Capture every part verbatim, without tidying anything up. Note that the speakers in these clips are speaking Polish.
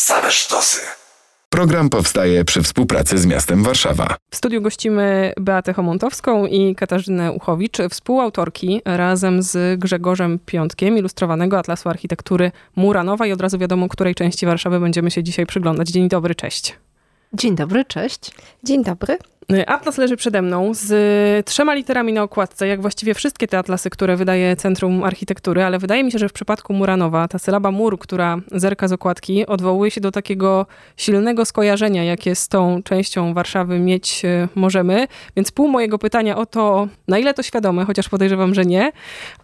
Same sztosy. Program powstaje przy współpracy z miastem Warszawa. W studiu gościmy Beatę Chomontowską i Katarzynę Uchowicz, współautorki razem z Grzegorzem Piątkiem ilustrowanego Atlasu Architektury Muranowej. I od razu wiadomo, której części Warszawy będziemy się dzisiaj przyglądać. Dzień dobry, cześć. Dzień dobry, cześć. Dzień dobry. Atlas leży przede mną z trzema literami na okładce, jak właściwie wszystkie te atlasy, które wydaje Centrum Architektury, ale wydaje mi się, że w przypadku Muranowa ta sylaba mur, która zerka z okładki, odwołuje się do takiego silnego skojarzenia, jakie z tą częścią Warszawy mieć możemy. Więc pół mojego pytania o to, na ile to świadome, chociaż podejrzewam, że nie,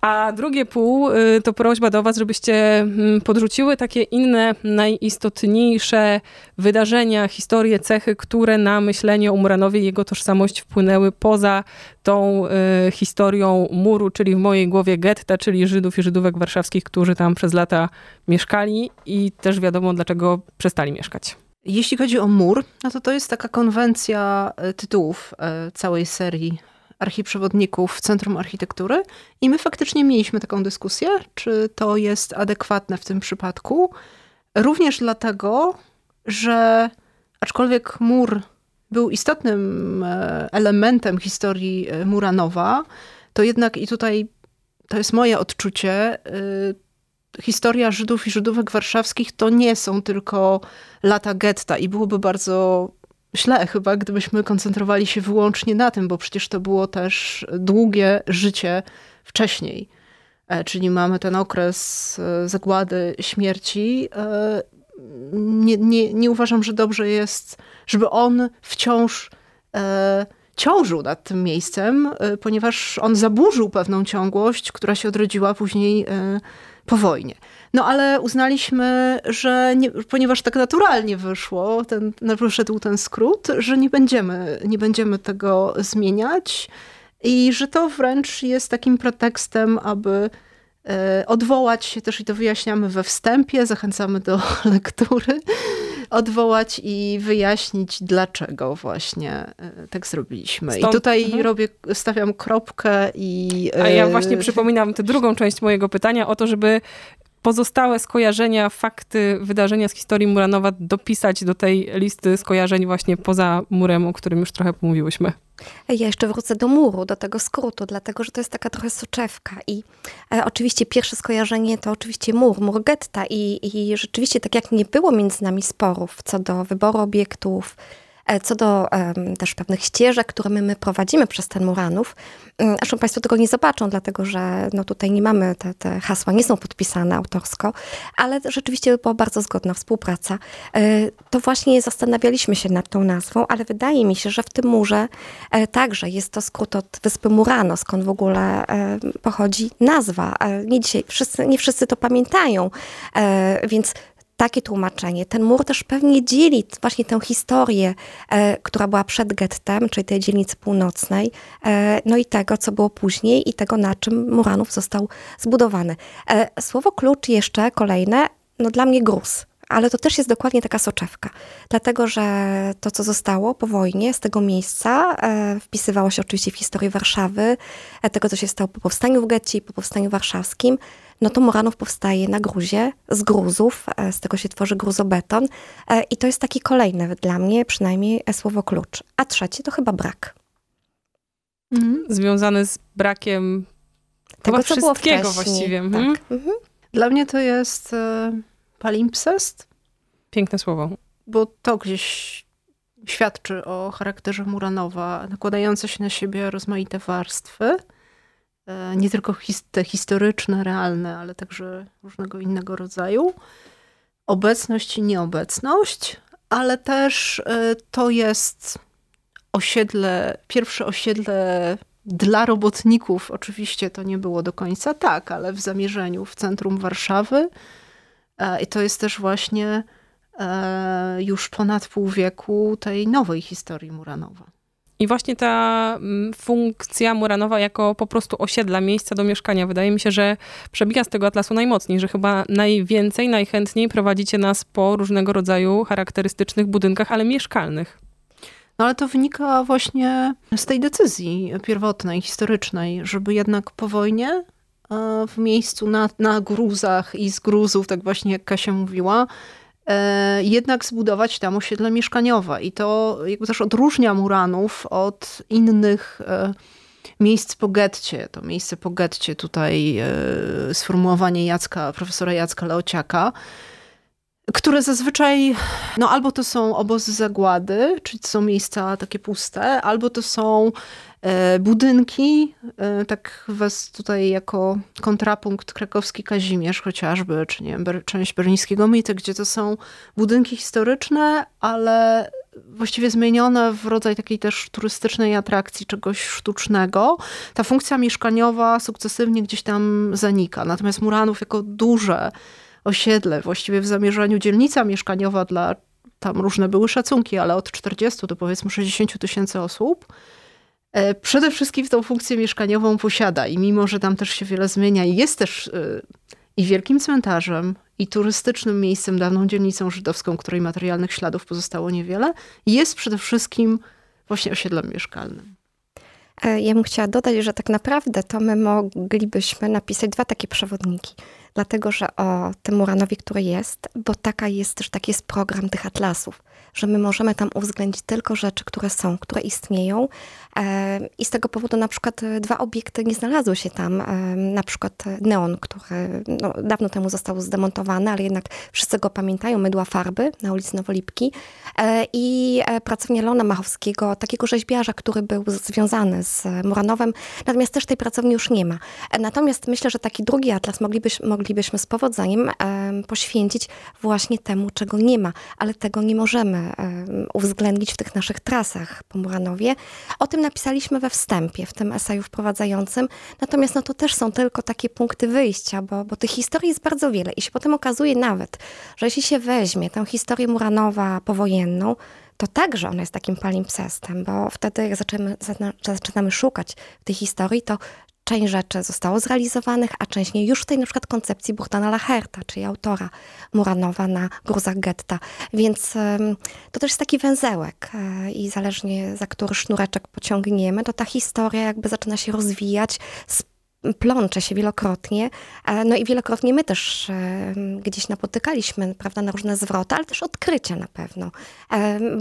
a drugie pół to prośba do was, żebyście podrzuciły takie inne, najistotniejsze wydarzenia, historie, cechy, które na myślenie o Muranowie i jego tożsamość wpłynęły poza tą y, historią muru, czyli w mojej głowie getta, czyli Żydów i Żydówek warszawskich, którzy tam przez lata mieszkali i też wiadomo, dlaczego przestali mieszkać. Jeśli chodzi o mur, no to to jest taka konwencja tytułów y, całej serii archiprzewodników w Centrum Architektury i my faktycznie mieliśmy taką dyskusję, czy to jest adekwatne w tym przypadku. Również dlatego, że aczkolwiek mur był istotnym elementem historii Muranowa, to jednak i tutaj, to jest moje odczucie, historia Żydów i Żydówek warszawskich to nie są tylko lata getta i byłoby bardzo źle chyba, gdybyśmy koncentrowali się wyłącznie na tym, bo przecież to było też długie życie wcześniej. Czyli mamy ten okres zagłady, śmierci. Nie, nie, nie uważam, że dobrze jest, żeby on wciąż e, ciążył nad tym miejscem, e, ponieważ on zaburzył pewną ciągłość, która się odrodziła później e, po wojnie. No ale uznaliśmy, że nie, ponieważ tak naturalnie wyszło, ten, wyszedł ten skrót, że nie będziemy, nie będziemy tego zmieniać i że to wręcz jest takim pretekstem, aby odwołać się też, i to wyjaśniamy we wstępie, zachęcamy do lektury, odwołać i wyjaśnić, dlaczego właśnie tak zrobiliśmy. Stąd, I tutaj uh-huh. robię, stawiam kropkę i... A ja właśnie przypominam tę drugą część mojego pytania o to, żeby pozostałe skojarzenia, fakty, wydarzenia z historii Muranowa dopisać do tej listy skojarzeń właśnie poza murem, o którym już trochę pomówiłyśmy. Ja jeszcze wrócę do muru, do tego skrótu, dlatego że to jest taka trochę soczewka i e, oczywiście pierwsze skojarzenie to oczywiście mur, mur getta i, i rzeczywiście tak jak nie było między nami sporów co do wyboru obiektów, co do um, też pewnych ścieżek, które my, my prowadzimy przez ten Muranów. Zresztą Państwo tego nie zobaczą, dlatego że no, tutaj nie mamy, te, te hasła nie są podpisane autorsko, ale rzeczywiście była bardzo zgodna współpraca. E, to właśnie zastanawialiśmy się nad tą nazwą, ale wydaje mi się, że w tym murze e, także jest to skrót od wyspy Murano, skąd w ogóle e, pochodzi nazwa. E, nie, dzisiaj wszyscy, nie wszyscy to pamiętają, e, więc takie tłumaczenie. Ten mur też pewnie dzieli właśnie tę historię, e, która była przed gettem, czyli tej dzielnicy północnej, e, no i tego, co było później i tego, na czym Muranów został zbudowany. E, słowo klucz jeszcze kolejne, no dla mnie gruz. Ale to też jest dokładnie taka soczewka. Dlatego, że to, co zostało po wojnie z tego miejsca, e, wpisywało się oczywiście w historię Warszawy, e, tego, co się stało po powstaniu w getcie i po powstaniu warszawskim, no to Muranów powstaje na gruzie, z gruzów, e, z tego się tworzy gruzobeton. E, I to jest taki kolejny dla mnie przynajmniej słowo klucz. A trzecie to chyba brak. Mhm. Związany z brakiem tego, co było wcześniej. Właściwie. Mhm. Tak. Mhm. Dla mnie to jest... Y- Palimpsest? Piękne słowo. Bo to gdzieś świadczy o charakterze Muranowa, nakładające się na siebie rozmaite warstwy. Nie tylko te historyczne, realne, ale także różnego innego rodzaju. Obecność i nieobecność, ale też to jest osiedle, pierwsze osiedle dla robotników. Oczywiście to nie było do końca tak, ale w zamierzeniu w centrum Warszawy. I to jest też właśnie e, już ponad pół wieku tej nowej historii Muranowa. I właśnie ta funkcja Muranowa jako po prostu osiedla, miejsca do mieszkania, wydaje mi się, że przebija z tego atlasu najmocniej, że chyba najwięcej, najchętniej prowadzicie nas po różnego rodzaju charakterystycznych budynkach, ale mieszkalnych. No ale to wynika właśnie z tej decyzji pierwotnej, historycznej, żeby jednak po wojnie w miejscu na, na gruzach i z gruzów, tak właśnie jak Kasia mówiła, jednak zbudować tam osiedle mieszkaniowe. I to jakby też odróżnia Muranów od innych miejsc po getcie. To miejsce po getcie tutaj sformułowanie Jacka, profesora Jacka Leociaka, które zazwyczaj, no albo to są obozy zagłady, czyli to są miejsca takie puste, albo to są budynki, tak was tutaj jako kontrapunkt krakowski Kazimierz chociażby, czy nie wiem, część berlińskiego mity, gdzie to są budynki historyczne, ale właściwie zmienione w rodzaj takiej też turystycznej atrakcji, czegoś sztucznego. Ta funkcja mieszkaniowa sukcesywnie gdzieś tam zanika. Natomiast Muranów jako duże osiedle, właściwie w zamierzeniu dzielnica mieszkaniowa dla, tam różne były szacunki, ale od czterdziestu do powiedzmy sześćdziesięciu tysięcy osób, przede wszystkim tą funkcję mieszkaniową posiada i mimo, że tam też się wiele zmienia i jest też i wielkim cmentarzem, i turystycznym miejscem, dawną dzielnicą żydowską, której materialnych śladów pozostało niewiele, jest przede wszystkim właśnie osiedlem mieszkalnym. Ja bym chciała dodać, że tak naprawdę to my moglibyśmy napisać dwa takie przewodniki. Dlatego, że o tym Muranowi, który jest, bo taka jest też taki jest program tych atlasów, że my możemy tam uwzględnić tylko rzeczy, które są, które istnieją. I z tego powodu na przykład dwa obiekty nie znalazły się tam. Na przykład neon, który no, dawno temu został zdemontowany, ale jednak wszyscy go pamiętają. Mydła farby na ulicy Nowolipki i pracownia Leona Machowskiego, takiego rzeźbiarza, który był związany z Muranowem. Natomiast też tej pracowni już nie ma. Natomiast myślę, że taki drugi atlas moglibyśmy, moglibyśmy z powodzeniem poświęcić właśnie temu, czego nie ma. Ale tego nie możemy uwzględnić w tych naszych trasach po Muranowie. O tym napisaliśmy we wstępie, w tym eseju wprowadzającym. Natomiast no to też są tylko takie punkty wyjścia, bo, bo tych historii jest bardzo wiele. I się potem okazuje nawet, że jeśli się weźmie tę historię Muranowa powojenną, to także ona jest takim palimpsestem, bo wtedy jak zaczynamy, zaczynamy szukać tej historii, to część rzeczy zostało zrealizowanych, a część nie. Już w tej na przykład koncepcji Bohdana Lacherta, czyli autora Muranowa na gruzach getta. Więc ym, to też jest taki węzełek yy, i zależnie za który sznureczek pociągniemy, to ta historia jakby zaczyna się rozwijać, plącze się wielokrotnie. No i wielokrotnie my też gdzieś napotykaliśmy, prawda, na różne zwroty, ale też odkrycia na pewno.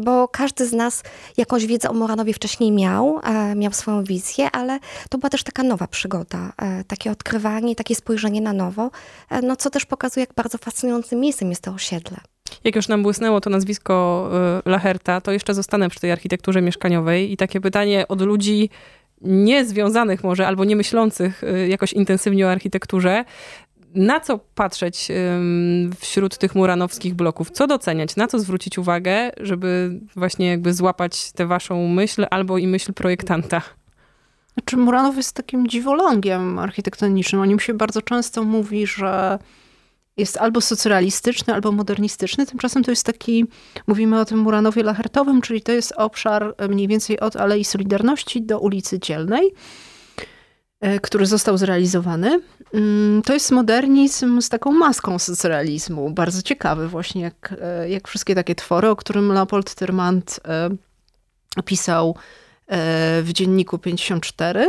Bo każdy z nas jakąś wiedzę o Muranowie wcześniej miał, miał swoją wizję, ale to była też taka nowa przygoda. Takie odkrywanie, takie spojrzenie na nowo, no co też pokazuje, jak bardzo fascynującym miejscem jest to osiedle. Jak już nam błysnęło to nazwisko Lacherta, to jeszcze zostanę przy tej architekturze mieszkaniowej i takie pytanie od ludzi niezwiązanych może, albo nie myślących jakoś intensywnie o architekturze. Na co patrzeć wśród tych muranowskich bloków? Co doceniać? Na co zwrócić uwagę, żeby właśnie jakby złapać tę waszą myśl albo i myśl projektanta? Znaczy Muranów jest takim dziwolągiem architektonicznym. O nim się bardzo często mówi, że jest albo socrealistyczny, albo modernistyczny. Tymczasem to jest taki, mówimy o tym Muranowie Lachertowym, czyli to jest obszar mniej więcej od Alei Solidarności do ulicy Dzielnej, który został zrealizowany. To jest modernizm z taką maską socrealizmu. Bardzo ciekawy właśnie, jak, jak wszystkie takie twory, o którym Leopold Termant pisał w dzienniku pięćdziesiąt cztery.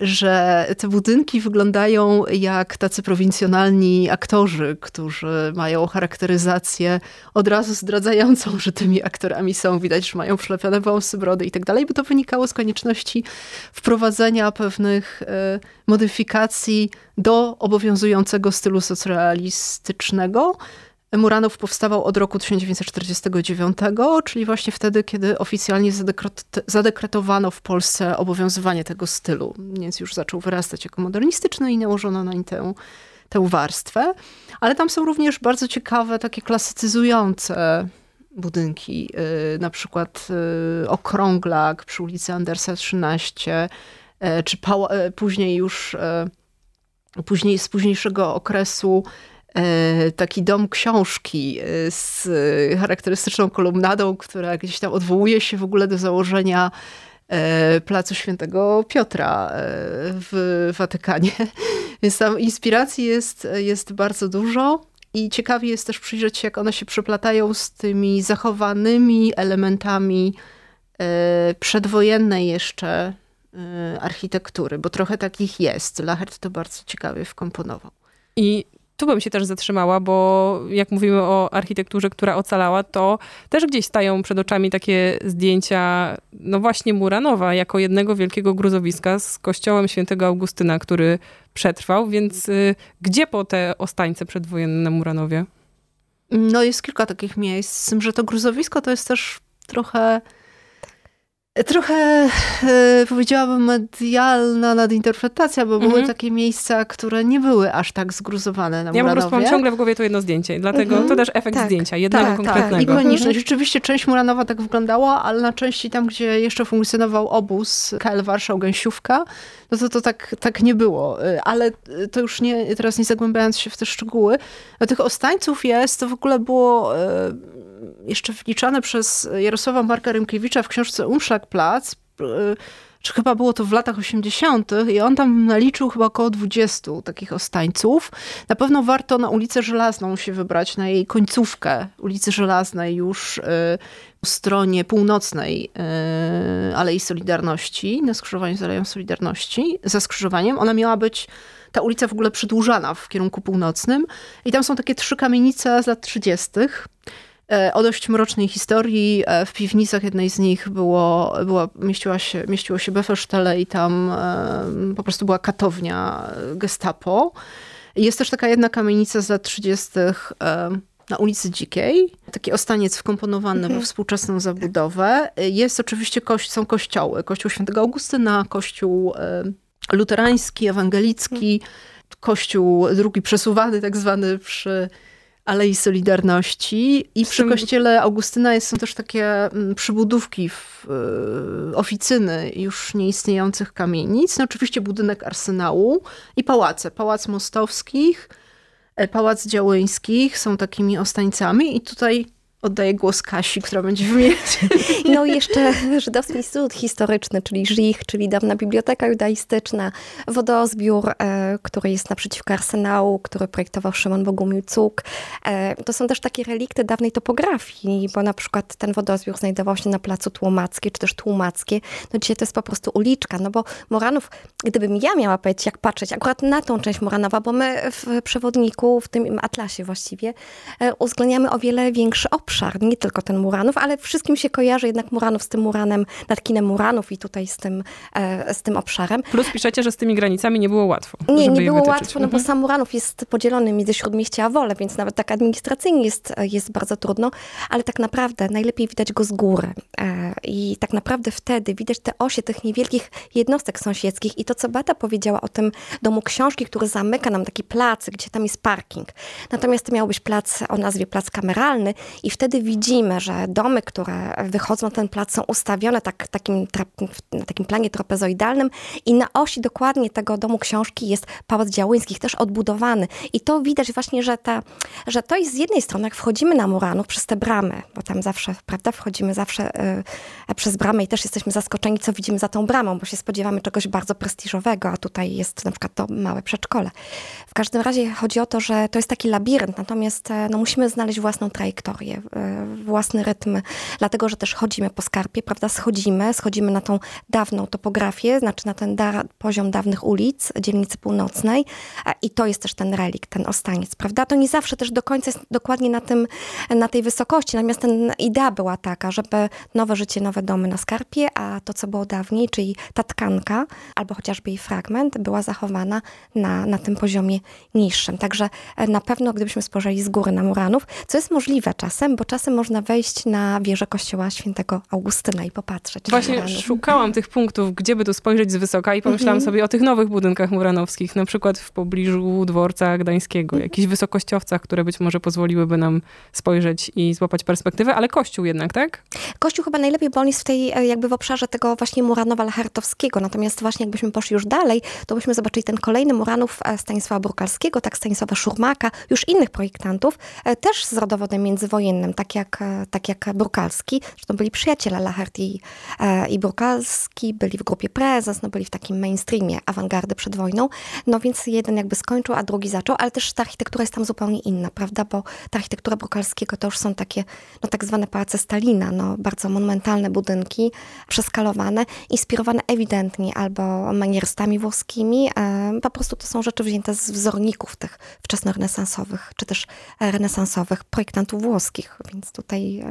Że te budynki wyglądają jak tacy prowincjonalni aktorzy, którzy mają charakteryzację od razu zdradzającą, że tymi aktorami są. Widać, że mają przylepione wąsy, brody i tak dalej, bo to wynikało z konieczności wprowadzenia pewnych y, modyfikacji do obowiązującego stylu socrealistycznego. Muranów powstawał od roku tysiąc dziewięćset czterdziestego dziewiątego, czyli właśnie wtedy, kiedy oficjalnie zadekretowano w Polsce obowiązywanie tego stylu. Więc już zaczął wyrastać jako modernistyczny i nałożono nań tę, tę warstwę. Ale tam są również bardzo ciekawe, takie klasycyzujące budynki. Na przykład Okrąglak przy ulicy Andersa trzynaście, czy pała- później już później, z późniejszego okresu taki dom książki z charakterystyczną kolumnadą, która gdzieś tam odwołuje się w ogóle do założenia Placu Świętego Piotra w Watykanie. Więc tam inspiracji jest, jest bardzo dużo i ciekawie jest też przyjrzeć się, jak one się przeplatają z tymi zachowanymi elementami przedwojennej jeszcze architektury, bo trochę takich jest. Lachert to bardzo ciekawie wkomponował. I Tu bym się też zatrzymała, bo jak mówimy o architekturze, która ocalała, to też gdzieś stają przed oczami takie zdjęcia, no właśnie Muranowa, jako jednego wielkiego gruzowiska z kościołem Świętego Augustyna, który przetrwał, więc y, gdzie po te ostańce przedwojenne na Muranowie? No jest kilka takich miejsc, z tym, że to gruzowisko to jest też trochę... Trochę y, powiedziałabym medialna nadinterpretacja, bo mm-hmm. były takie miejsca, które nie były aż tak zgruzowane na Muranowie. Ja po prostu mam ciągle w głowie to jedno zdjęcie, dlatego mm-hmm. to też efekt tak, zdjęcia, jednego tak, konkretnego. Tak, ikoniczne. Mm-hmm. Rzeczywiście część Muranowa tak wyglądała, ale na części tam, gdzie jeszcze funkcjonował obóz K L Warszaw, Gęsiówka, no to to tak, tak nie było. Ale to już nie, teraz nie zagłębiając się w te szczegóły, a tych ostańców jest, to w ogóle było jeszcze wliczane przez Jarosława Marka Rymkiewicza w książce Umschlagplatz, czy chyba było to w latach osiemdziesiątych i on tam naliczył chyba około dwudziestu takich ostańców. Na pewno warto na ulicę Żelazną się wybrać, na jej końcówkę ulicy Żelaznej już po stronie północnej Alei Solidarności, na skrzyżowaniu z Aleją Solidarności, za skrzyżowaniem. Ona miała być ta ulica w ogóle przedłużana w kierunku północnym i tam są takie trzy kamienice z lat trzydziestych o dość mrocznej historii. W piwnicach jednej z nich było, była, mieściła się, mieściło się Befesztele i tam po prostu była katownia gestapo. Jest też taka jedna kamienica z lat trzydziestych na ulicy Dzikiej. Taki ostaniec wkomponowany mhm. we współczesną zabudowę. Jest oczywiście, kości- są kościoły. Kościół Świętego Augustyna, kościół luterański, ewangelicki, kościół drugi przesuwany, tak zwany przy Alei Solidarności. I przy kościele Augustyna jest, są też takie przybudówki, w, y, oficyny już nieistniejących kamienic. No oczywiście budynek Arsenału i pałace. Pałac Mostowskich, Pałac Działyńskich są takimi ostańcami i tutaj oddaję głos Kasi, która będzie wymieniać. No i jeszcze Żydowski Instytut Historyczny, czyli ż i ch, czyli dawna biblioteka judaistyczna, wodozbiór, e, który jest naprzeciwko Arsenału, który projektował Szymon Bogumił Cuk. E, to są też takie relikty dawnej topografii, bo na przykład ten wodozbiór znajdował się na placu Tłomackie, czy też Tłumackie. No dzisiaj to jest po prostu uliczka, no bo Muranów, gdybym ja miała powiedzieć, jak patrzeć akurat na tą część Muranowa, bo my w przewodniku, w tym atlasie właściwie, e, uwzględniamy o wiele większy obszar. Obszar, nie tylko ten Muranów, ale wszystkim się kojarzy jednak Muranów z tym Muranem, nad kinem Muranów i tutaj z tym, e, z tym obszarem. Plus piszecie, że z tymi granicami nie było łatwo. Nie, nie było łatwo, no bo sam Muranów jest podzielony między Śródmieście a Wolę, więc nawet tak administracyjnie jest, jest bardzo trudno, ale tak naprawdę najlepiej widać go z góry. E, I tak naprawdę wtedy widać te osie tych niewielkich jednostek sąsiedzkich i to, co Beata powiedziała o tym domu książki, który zamyka nam taki plac, gdzie tam jest parking. Natomiast miał być plac o nazwie Plac Kameralny i wtedy widzimy, że domy, które wychodzą na ten plac, są ustawione tak, takim, tra- na takim planie trapezoidalnym i na osi dokładnie tego domu książki jest Pałac Działyńskich, też odbudowany. I to widać właśnie, że, ta, że to jest z jednej strony, jak wchodzimy na Muranów przez te bramy, bo tam zawsze, prawda, wchodzimy zawsze y, przez bramę i też jesteśmy zaskoczeni, co widzimy za tą bramą, bo się spodziewamy czegoś bardzo prestiżowego, a tutaj jest na przykład to małe przedszkole. W każdym razie chodzi o to, że to jest taki labirynt, natomiast no, musimy znaleźć własną trajektorię, własny rytm, dlatego, że też chodzimy po skarpie, prawda, schodzimy, schodzimy na tą dawną topografię, znaczy na ten da- poziom dawnych ulic dzielnicy północnej i to jest też ten relikt, ten ostaniec, prawda, to nie zawsze też do końca jest dokładnie na tym, na tej wysokości, natomiast ten, idea była taka, żeby nowe życie, nowe domy na skarpie, a to, co było dawniej, czyli ta tkanka, albo chociażby jej fragment, była zachowana na, na tym poziomie niższym, także na pewno, gdybyśmy spojrzeli z góry na Muranów, co jest możliwe czasem, bo czasem można wejść na wieżę kościoła Świętego Augustyna i popatrzeć. Właśnie szukałam tych punktów, gdzie by tu spojrzeć z wysoka i pomyślałam mm-hmm. sobie o tych nowych budynkach muranowskich, na przykład w pobliżu dworca gdańskiego, mm-hmm. jakichś wysokościowcach, które być może pozwoliłyby nam spojrzeć i złapać perspektywę, ale kościół jednak, tak? Kościół chyba najlepiej, bo on jest w tej, jakby w obszarze tego właśnie Muranowa Lachertowskiego, natomiast właśnie jakbyśmy poszli już dalej, to byśmy zobaczyli ten kolejny Muranów Stanisława Brukalskiego, tak Stanisława Szurmaka, już innych projektantów, też z rodowodem międzywojennym. Edelmanem, tak jak, tak jak Brukalski. Zresztą byli przyjaciele, Lachert i, i Brukalski, byli w grupie Prezes, no byli w takim mainstreamie awangardy przed wojną. No więc jeden jakby skończył, a drugi zaczął, ale też ta architektura jest tam zupełnie inna, prawda? Bo ta architektura Brukalskiego to już są takie, no tak zwane pałace Stalina, no bardzo monumentalne budynki, przeskalowane, inspirowane ewidentnie albo manierstami włoskimi. Po prostu to są rzeczy wzięte z wzorników tych wczesnorenesansowych, czy też renesansowych projektantów włoskich, więc tutaj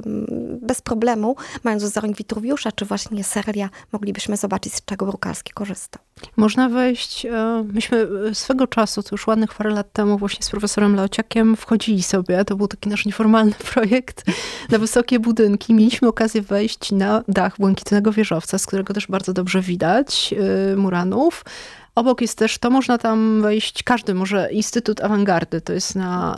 bez problemu, mając wzornik Witruwiusza, czy właśnie Serlia, moglibyśmy zobaczyć, z czego Brukalski korzystał. Można wejść, myśmy swego czasu, to już ładnych parę lat temu, właśnie z profesorem Laociakiem wchodzili sobie, to był taki nasz nieformalny projekt, na wysokie budynki. Mieliśmy okazję wejść na dach błękitnego wieżowca, z którego też bardzo dobrze widać Muranów. Obok jest też, to można tam wejść, każdy może, Instytut Awangardy, to jest na,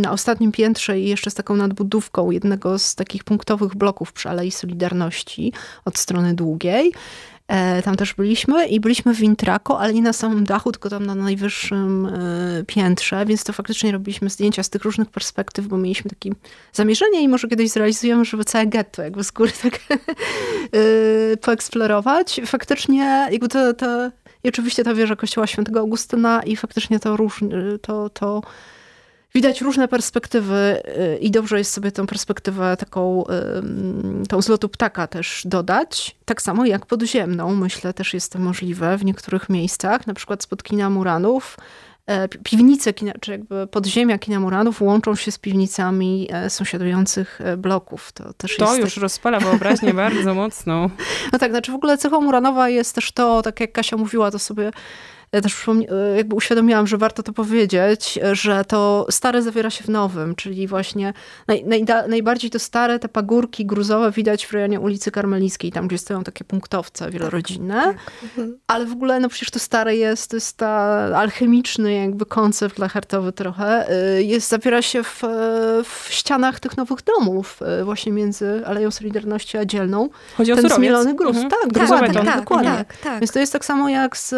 na ostatnim piętrze i jeszcze z taką nadbudówką jednego z takich punktowych bloków przy Alei Solidarności od strony długiej. Tam też byliśmy i byliśmy w Intrako, ale nie na samym dachu, tylko tam na najwyższym piętrze, więc to faktycznie robiliśmy zdjęcia z tych różnych perspektyw, bo mieliśmy takie zamierzenie i może kiedyś zrealizujemy, żeby całe getto jakby z góry tak poeksplorować. Faktycznie jakby to, to i oczywiście ta wieża kościoła Świętego Augustyna i faktycznie to różne, to, to widać różne perspektywy i dobrze jest sobie tę perspektywę taką, tą z lotu ptaka też dodać. Tak samo jak podziemną, myślę, też jest to możliwe w niektórych miejscach, na przykład spod kina Muranów. Piwnice, kina, czy jakby podziemia kina Muranów łączą się z piwnicami sąsiadujących bloków. To też to jest już tak... rozpala wyobraźnię bardzo mocno. No tak, znaczy w ogóle cechą Muranowa jest też to, tak jak Kasia mówiła, to sobie... Ja też jakby uświadomiłam, że warto to powiedzieć, że to stare zawiera się w nowym, czyli właśnie naj, naj, najbardziej to stare, te pagórki gruzowe widać w rejonie ulicy Karmelickiej, tam gdzie stoją takie punktowce wielorodzinne, tak, tak. Ale w ogóle no przecież to stare jest, to jest ta alchemiczny jakby koncept lachertowy trochę, jest, zawiera się w, w ścianach tych nowych domów, właśnie między Aleją Solidarności a Dzielną. Chodzi o ten zmielony gruz. Mhm. Tak, gruzowy tak, tak, dokładnie. Tak, tak. Więc to jest tak samo jak z...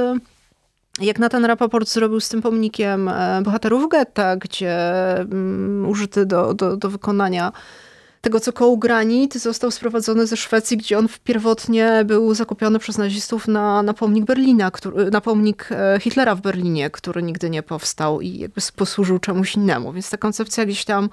Jak Natan Rapaport zrobił z tym pomnikiem bohaterów getta, gdzie um, użyty do, do, do wykonania tego, co koło granit, został sprowadzony ze Szwecji, gdzie on pierwotnie był zakupiony przez nazistów na, na pomnik Berlina, który, na pomnik Hitlera w Berlinie, który nigdy nie powstał i jakby posłużył czemuś innemu. Więc ta koncepcja gdzieś tam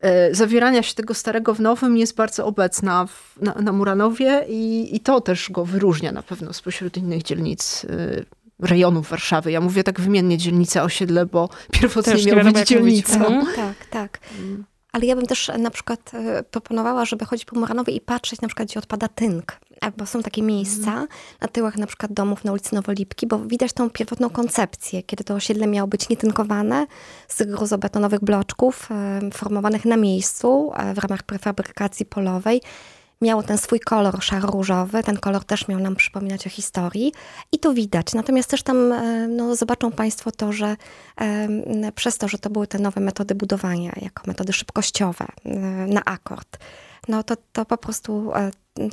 e, zawierania się tego starego w nowym jest bardzo obecna w, na, na Muranowie i, i to też go wyróżnia na pewno spośród innych dzielnic e, rejonów Warszawy. Ja mówię tak wymiennie dzielnica, osiedle, bo pierwotnie miał być dzielnicą. Tak, tak, tak. Ale ja bym też na przykład proponowała, żeby chodzić po Muranowej i patrzeć na przykład, gdzie odpada tynk. Bo są takie miejsca mm. na tyłach na przykład domów na ulicy Nowolipki, bo widać tą pierwotną koncepcję, kiedy to osiedle miało być nietynkowane z gruzobetonowych bloczków formowanych na miejscu w ramach prefabrykacji polowej. Miało ten swój kolor szaro-różowy, ten kolor też miał nam przypominać o historii i to widać. Natomiast też tam no, zobaczą Państwo to, że um, przez to, że to były te nowe metody budowania, jako metody szybkościowe na akord, no to, to po prostu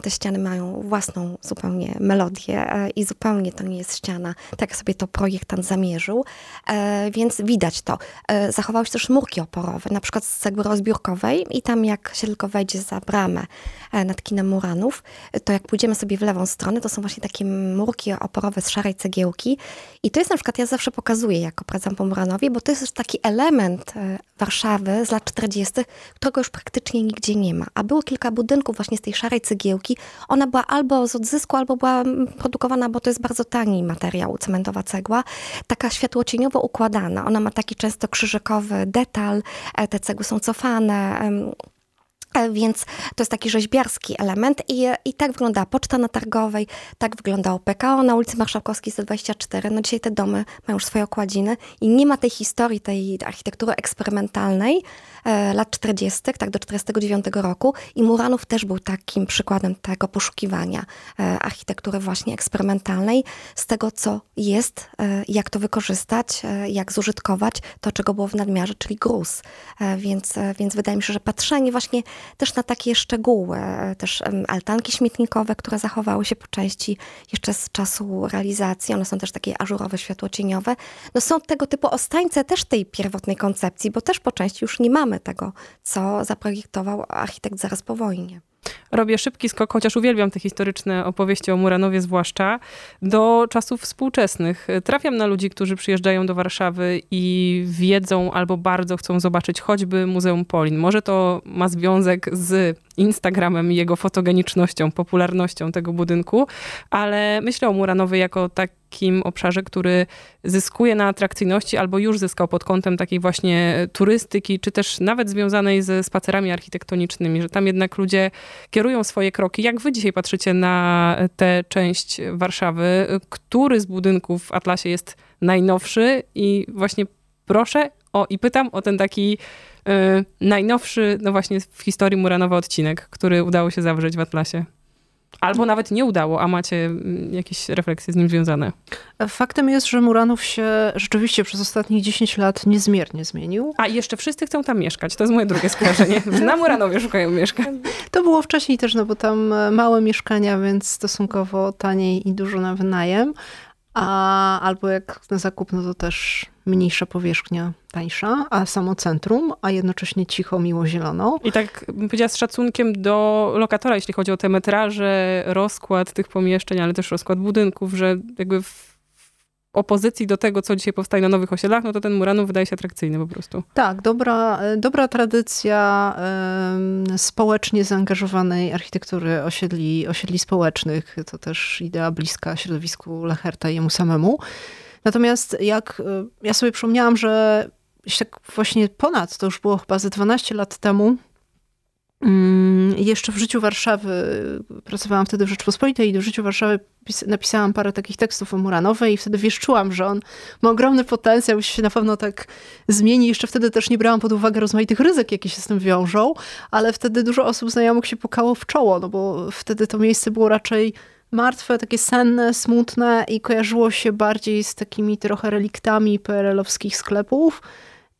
te ściany mają własną zupełnie melodię i zupełnie to nie jest ściana, tak sobie to projektant zamierzył, więc widać to. Zachowały się też murki oporowe, na przykład z cegły rozbiórkowej i tam jak się tylko wejdzie za bramę nad kinem Muranów, to jak pójdziemy sobie w lewą stronę, to są właśnie takie murki oporowe z szarej cegiełki i to jest na przykład, ja zawsze pokazuję, jak opracam po Muranowie, bo to jest już taki element Warszawy z lat czterdziestych, którego już praktycznie nigdzie nie ma, a było kilka budynków właśnie z tej szarej cegiełki. Ona była albo z odzysku, albo była produkowana, bo to jest bardzo tani materiał, cementowa cegła, taka światłocieniowo układana. Ona ma taki często krzyżykowy detal, te cegły są cofane, więc to jest taki rzeźbiarski element i, i tak wyglądała Poczta na Targowej, tak wyglądało P K O na ulicy Marszałkowskiej sto dwadzieścia cztery. No dzisiaj te domy mają już swoje okładziny i nie ma tej historii, tej architektury eksperymentalnej e, lat czterdziestych, tak do czterdziestego dziewiątego roku i Muranów też był takim przykładem tego poszukiwania e, architektury właśnie eksperymentalnej z tego, co jest, e, jak to wykorzystać, e, jak zużytkować to, czego było w nadmiarze, czyli gruz. E, więc, e, więc wydaje mi się, że patrzenie właśnie też na takie szczegóły, też altanki śmietnikowe, które zachowały się po części jeszcze z czasu realizacji. One są też takie ażurowe, światłocieniowe. No są tego typu ostańce też tej pierwotnej koncepcji, bo też po części już nie mamy tego, co zaprojektował architekt zaraz po wojnie. Robię szybki skok, chociaż uwielbiam te historyczne opowieści o Muranowie zwłaszcza, do czasów współczesnych. Trafiam na ludzi, którzy przyjeżdżają do Warszawy i wiedzą albo bardzo chcą zobaczyć choćby Muzeum Polin. Może to ma związek z Instagramem i jego fotogenicznością, popularnością tego budynku, ale myślę o Muranowej jako takim obszarze, który zyskuje na atrakcyjności albo już zyskał pod kątem takiej właśnie turystyki, czy też nawet związanej ze spacerami architektonicznymi, że tam jednak ludzie kierują swoje kroki. Jak wy dzisiaj patrzycie na tę część Warszawy? Który z budynków w Atlasie jest najnowszy? I właśnie proszę o i pytam o ten taki yy, najnowszy, no właśnie w historii Muranowa odcinek, który udało się zawrzeć w Atlasie. Albo nawet nie udało, a macie jakieś refleksje z nim związane? Faktem jest, że Muranów się rzeczywiście przez ostatnich dziesięć lat niezmiernie zmienił. A jeszcze wszyscy chcą tam mieszkać. To jest moje drugie skojarzenie. Na Muranowie szukają mieszkań. To było wcześniej też, no bo tam małe mieszkania, więc stosunkowo taniej i dużo na wynajem. A, albo jak na zakup, no to też mniejsza powierzchnia, tańsza, a samo centrum, a jednocześnie cicho, miło, zielono. I tak bym powiedziała z szacunkiem do lokatora, jeśli chodzi o te metraże, rozkład tych pomieszczeń, ale też rozkład budynków, że jakby w opozycji do tego, co dzisiaj powstaje na nowych osiedlach, no to ten Muranów wydaje się atrakcyjny po prostu. Tak, dobra, dobra tradycja ym, społecznie zaangażowanej architektury osiedli, osiedli społecznych. To też idea bliska środowisku Lacherta i jemu samemu. Natomiast jak ja sobie przypomniałam, że tak właśnie ponad, to już było chyba ze dwanaście lat temu, jeszcze w Życiu Warszawy, pracowałam wtedy w Rzeczpospolitej i do Życiu Warszawy napisałam parę takich tekstów o Muranowej i wtedy wieszczyłam, że on ma ogromny potencjał, się na pewno tak zmieni. Jeszcze wtedy też nie brałam pod uwagę rozmaitych ryzyk, jakie się z tym wiążą, ale wtedy dużo osób znajomych się pukało w czoło, no bo wtedy to miejsce było raczej martwe, takie senne, smutne i kojarzyło się bardziej z takimi trochę reliktami P R L-owskich sklepów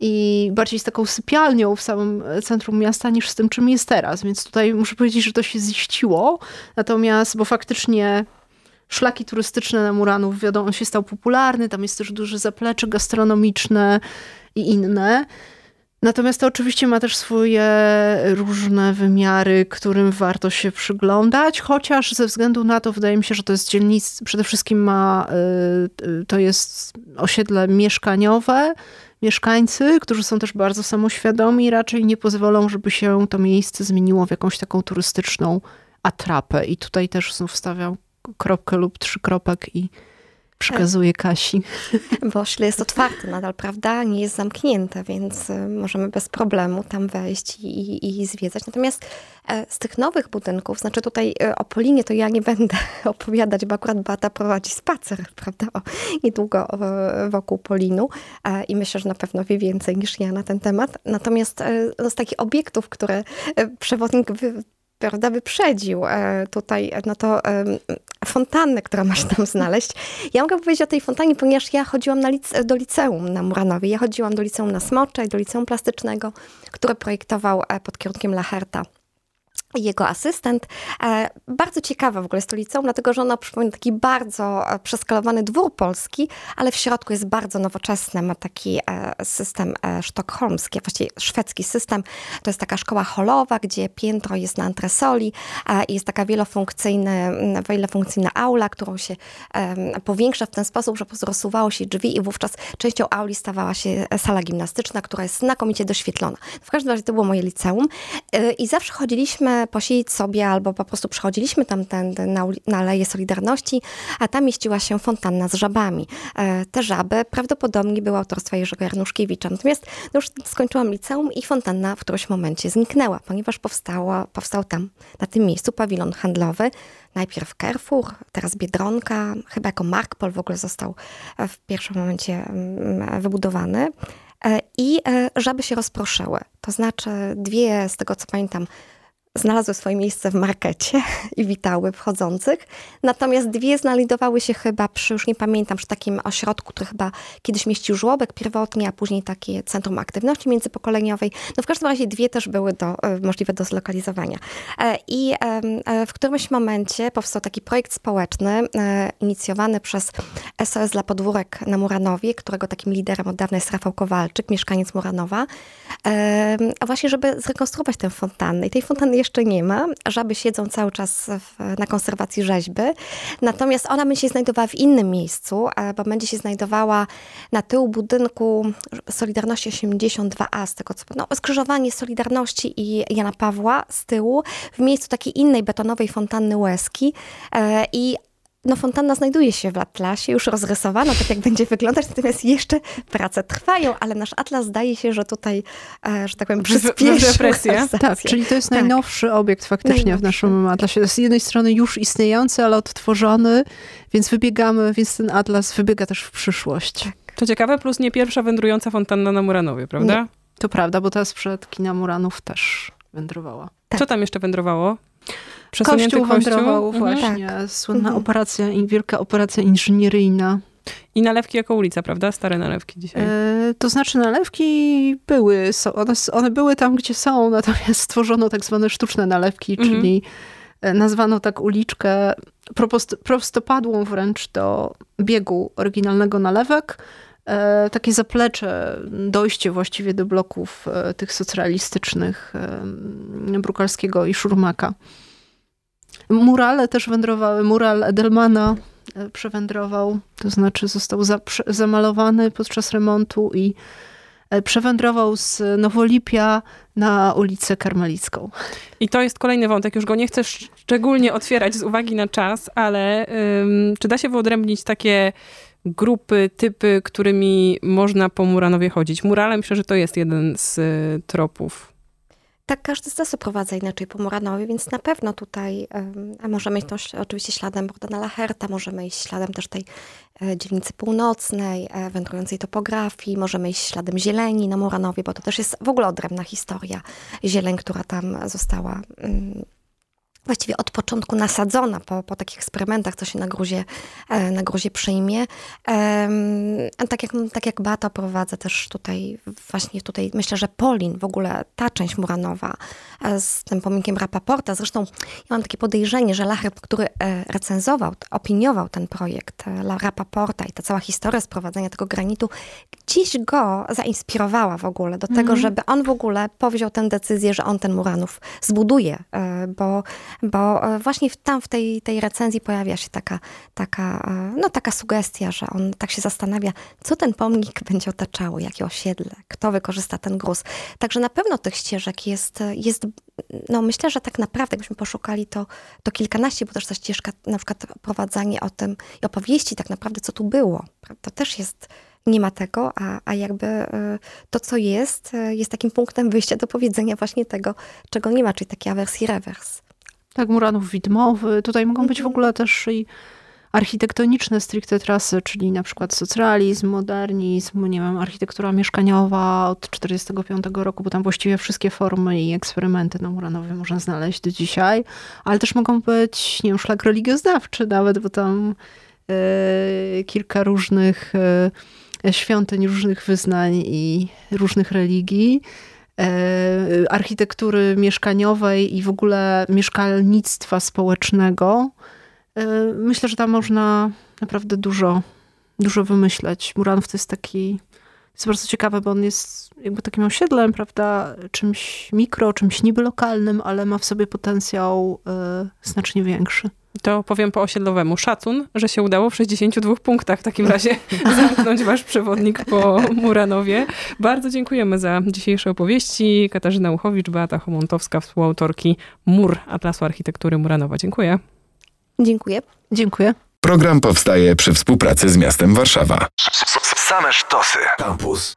i bardziej z taką sypialnią w samym centrum miasta niż z tym, czym jest teraz. Więc tutaj muszę powiedzieć, że to się ziściło. Natomiast, bo faktycznie szlaki turystyczne na Muranów, wiadomo, on się stał popularny, tam jest też duże zaplecze gastronomiczne i inne. Natomiast to oczywiście ma też swoje różne wymiary, którym warto się przyglądać, chociaż ze względu na to wydaje mi się, że to jest dzielnica, przede wszystkim ma, to jest osiedle mieszkaniowe, mieszkańcy, którzy są też bardzo samoświadomi, raczej nie pozwolą, żeby się to miejsce zmieniło w jakąś taką turystyczną atrapę. I tutaj też znów stawiam kropkę lub trzy kropek i przekazuje Kasi. Bo osiedle jest otwarte nadal, prawda? Nie jest zamknięte, więc możemy bez problemu tam wejść i, i zwiedzać. Natomiast z tych nowych budynków, znaczy tutaj o Polinie to ja nie będę opowiadać, bo akurat Beata prowadzi spacer, prawda? O, niedługo wokół Polinu i myślę, że na pewno wie więcej niż ja na ten temat. Natomiast z takich obiektów, które przewodnik wy, prawda, wyprzedził tutaj, no to fontannę, która masz tam znaleźć. Ja mogę powiedzieć o tej fontanie, ponieważ ja chodziłam na lice- do liceum na Muranowie. Ja chodziłam do liceum na Smoczej, do liceum plastycznego, które projektował pod kierunkiem Lacherta jego asystent. Bardzo ciekawa w ogóle jest to liceum, dlatego że ono przypomina taki bardzo przeskalowany dwór polski, ale w środku jest bardzo nowoczesne, ma taki system sztokholmski, a właściwie szwedzki system. To jest taka szkoła holowa, gdzie piętro jest na antresoli i jest taka wielofunkcyjna, wielofunkcyjna aula, którą się powiększa w ten sposób, że po prostu rozsuwało się drzwi i wówczas częścią auli stawała się sala gimnastyczna, która jest znakomicie doświetlona. W każdym razie to było moje liceum i zawsze chodziliśmy posiedzieć sobie, albo po prostu przychodziliśmy tam ten, na, na Aleję Solidarności, a tam mieściła się fontanna z żabami. Te żaby prawdopodobnie były autorstwa Jerzego Jarnuszkiewicza. Natomiast no już skończyłam liceum i fontanna w którymś momencie zniknęła, ponieważ powstała, powstał tam, na tym miejscu pawilon handlowy. Najpierw Carrefour, teraz Biedronka, chyba jako Markpol w ogóle został w pierwszym momencie wybudowany. I żaby się rozproszyły. To znaczy dwie, z tego co pamiętam, znalazły swoje miejsce w markecie i witały wchodzących. Natomiast dwie znajdowały się chyba przy, już nie pamiętam, przy takim ośrodku, który chyba kiedyś mieścił żłobek pierwotnie, a później takie Centrum Aktywności Międzypokoleniowej. No w każdym razie dwie też były do, możliwe do zlokalizowania. I w którymś momencie powstał taki projekt społeczny inicjowany przez S O S dla podwórek na Muranowie, którego takim liderem od dawna jest Rafał Kowalczyk, mieszkaniec Muranowa. A właśnie, żeby zrekonstruować tę fontannę. I tej fontanny jeszcze nie ma. Żaby siedzą cały czas w, na konserwacji rzeźby. Natomiast ona będzie się znajdowała w innym miejscu, bo będzie się znajdowała na tyłu budynku Solidarności osiemdziesiąt dwa A, z tego co no, skrzyżowanie Solidarności i Jana Pawła z tyłu, w miejscu takiej innej betonowej fontanny łezki. E, i No fontanna znajduje się w atlasie, już rozrysowana, tak jak będzie wyglądać, natomiast jeszcze prace trwają, ale nasz atlas zdaje się, że tutaj, że tak powiem, przyspieszył. Tak, czyli to jest tak. najnowszy obiekt faktycznie najnowszy. W naszym atlasie. Z jednej strony już istniejący, ale odtworzony, więc wybiegamy, więc ten atlas wybiega też w przyszłość. Tak. To ciekawe, plus nie pierwsza wędrująca fontanna na Muranowie, prawda? Nie. To prawda, bo ta sprzed kina Muranów też wędrowała. Tak. Co tam jeszcze wędrowało? Przesunięty kościół wędrował kościół. Właśnie. Mhm. Słynna mhm. operacja, wielka operacja inżynieryjna. I nalewki jako ulica, prawda? Stare nalewki dzisiaj. E, to znaczy nalewki były, są, one, one były tam, gdzie są, natomiast stworzono tak zwane sztuczne nalewki, mhm. czyli nazwano tak uliczkę prosto, prostopadłą wręcz do biegu oryginalnego nalewek. E, takie zaplecze, dojście właściwie do bloków e, tych socrealistycznych e, Brukalskiego i Szurmaka. Murale też wędrowały. Mural Edelmana e, przewędrował, to znaczy został za, prze, zamalowany podczas remontu i e, przewędrował z Nowolipia na ulicę Karmelicką. I to jest kolejny wątek, już go nie chcę szczególnie otwierać z uwagi na czas, ale ym, czy da się wyodrębnić takie grupy, typy, którymi można po Muranowie chodzić? Murale, myślę, że to jest jeden z y, tropów. Tak, każdy z nas prowadza inaczej po Muranowie, więc na pewno tutaj y, możemy iść tą, oczywiście śladem Bohdana Lacherta, możemy iść śladem też tej y, dzielnicy północnej, y, wędrującej topografii, możemy iść śladem zieleni na Muranowie, bo to też jest w ogóle odrębna historia zieleń, która tam została y, właściwie od początku nasadzona po, po takich eksperymentach, co się na gruzie, na gruzie przyjmie. Tak jak, tak jak Beata prowadza też tutaj, właśnie tutaj myślę, że Polin, w ogóle ta część Muranowa z tym pomnikiem Rapaporta. Zresztą ja mam takie podejrzenie, że Lachert, który recenzował, opiniował ten projekt Rapaporta i ta cała historia sprowadzania tego granitu, gdzieś go zainspirowała w ogóle do tego, mm. żeby on w ogóle powziął tę decyzję, że on ten Muranów zbuduje, bo Bo właśnie tam w tej, tej recenzji pojawia się taka, taka, no, taka sugestia, że on tak się zastanawia, co ten pomnik będzie otaczało, jakie osiedle, kto wykorzysta ten gruz. Także na pewno tych ścieżek jest, jest no myślę, że tak naprawdę jakbyśmy poszukali to, to kilkanaście, bo też ta ścieżka, na przykład prowadzenie o tym i opowieści tak naprawdę, co tu było, to też jest... Nie ma tego, a, a jakby to, co jest, jest takim punktem wyjścia do powiedzenia właśnie tego, czego nie ma, czyli taki awers i rewers. Tak, Muranów widmowy. Tutaj mogą być w ogóle też i architektoniczne stricte trasy, czyli na przykład socrealizm, modernizm, nie wiem, architektura mieszkaniowa od czterdziestego piątego roku, bo tam właściwie wszystkie formy i eksperymenty na Muranowie można znaleźć do dzisiaj. Ale też mogą być, nie wiem, szlak religioznawczy nawet, bo tam y, kilka różnych y, świątyń, różnych wyznań i różnych religii. Architektury mieszkaniowej i w ogóle mieszkalnictwa społecznego. Myślę, że tam można naprawdę dużo, dużo wymyśleć. Muranów to jest taki, jest bardzo ciekawe, bo on jest jakby takim osiedlem, prawda, czymś mikro, czymś niby lokalnym, ale ma w sobie potencjał znacznie większy. To powiem po osiedlowemu. Szacun, że się udało w sześćdziesięciu dwóch punktach w takim razie zamknąć wasz przewodnik po Muranowie. Bardzo dziękujemy za dzisiejsze opowieści. Katarzyna Uchowicz, Beata Chomontowska, współautorki Mur, Atlasu Architektury Muranowa. Dziękuję. Dziękuję. Dziękuję. Program powstaje przy współpracy z miastem Warszawa. Same sztosy. Campus.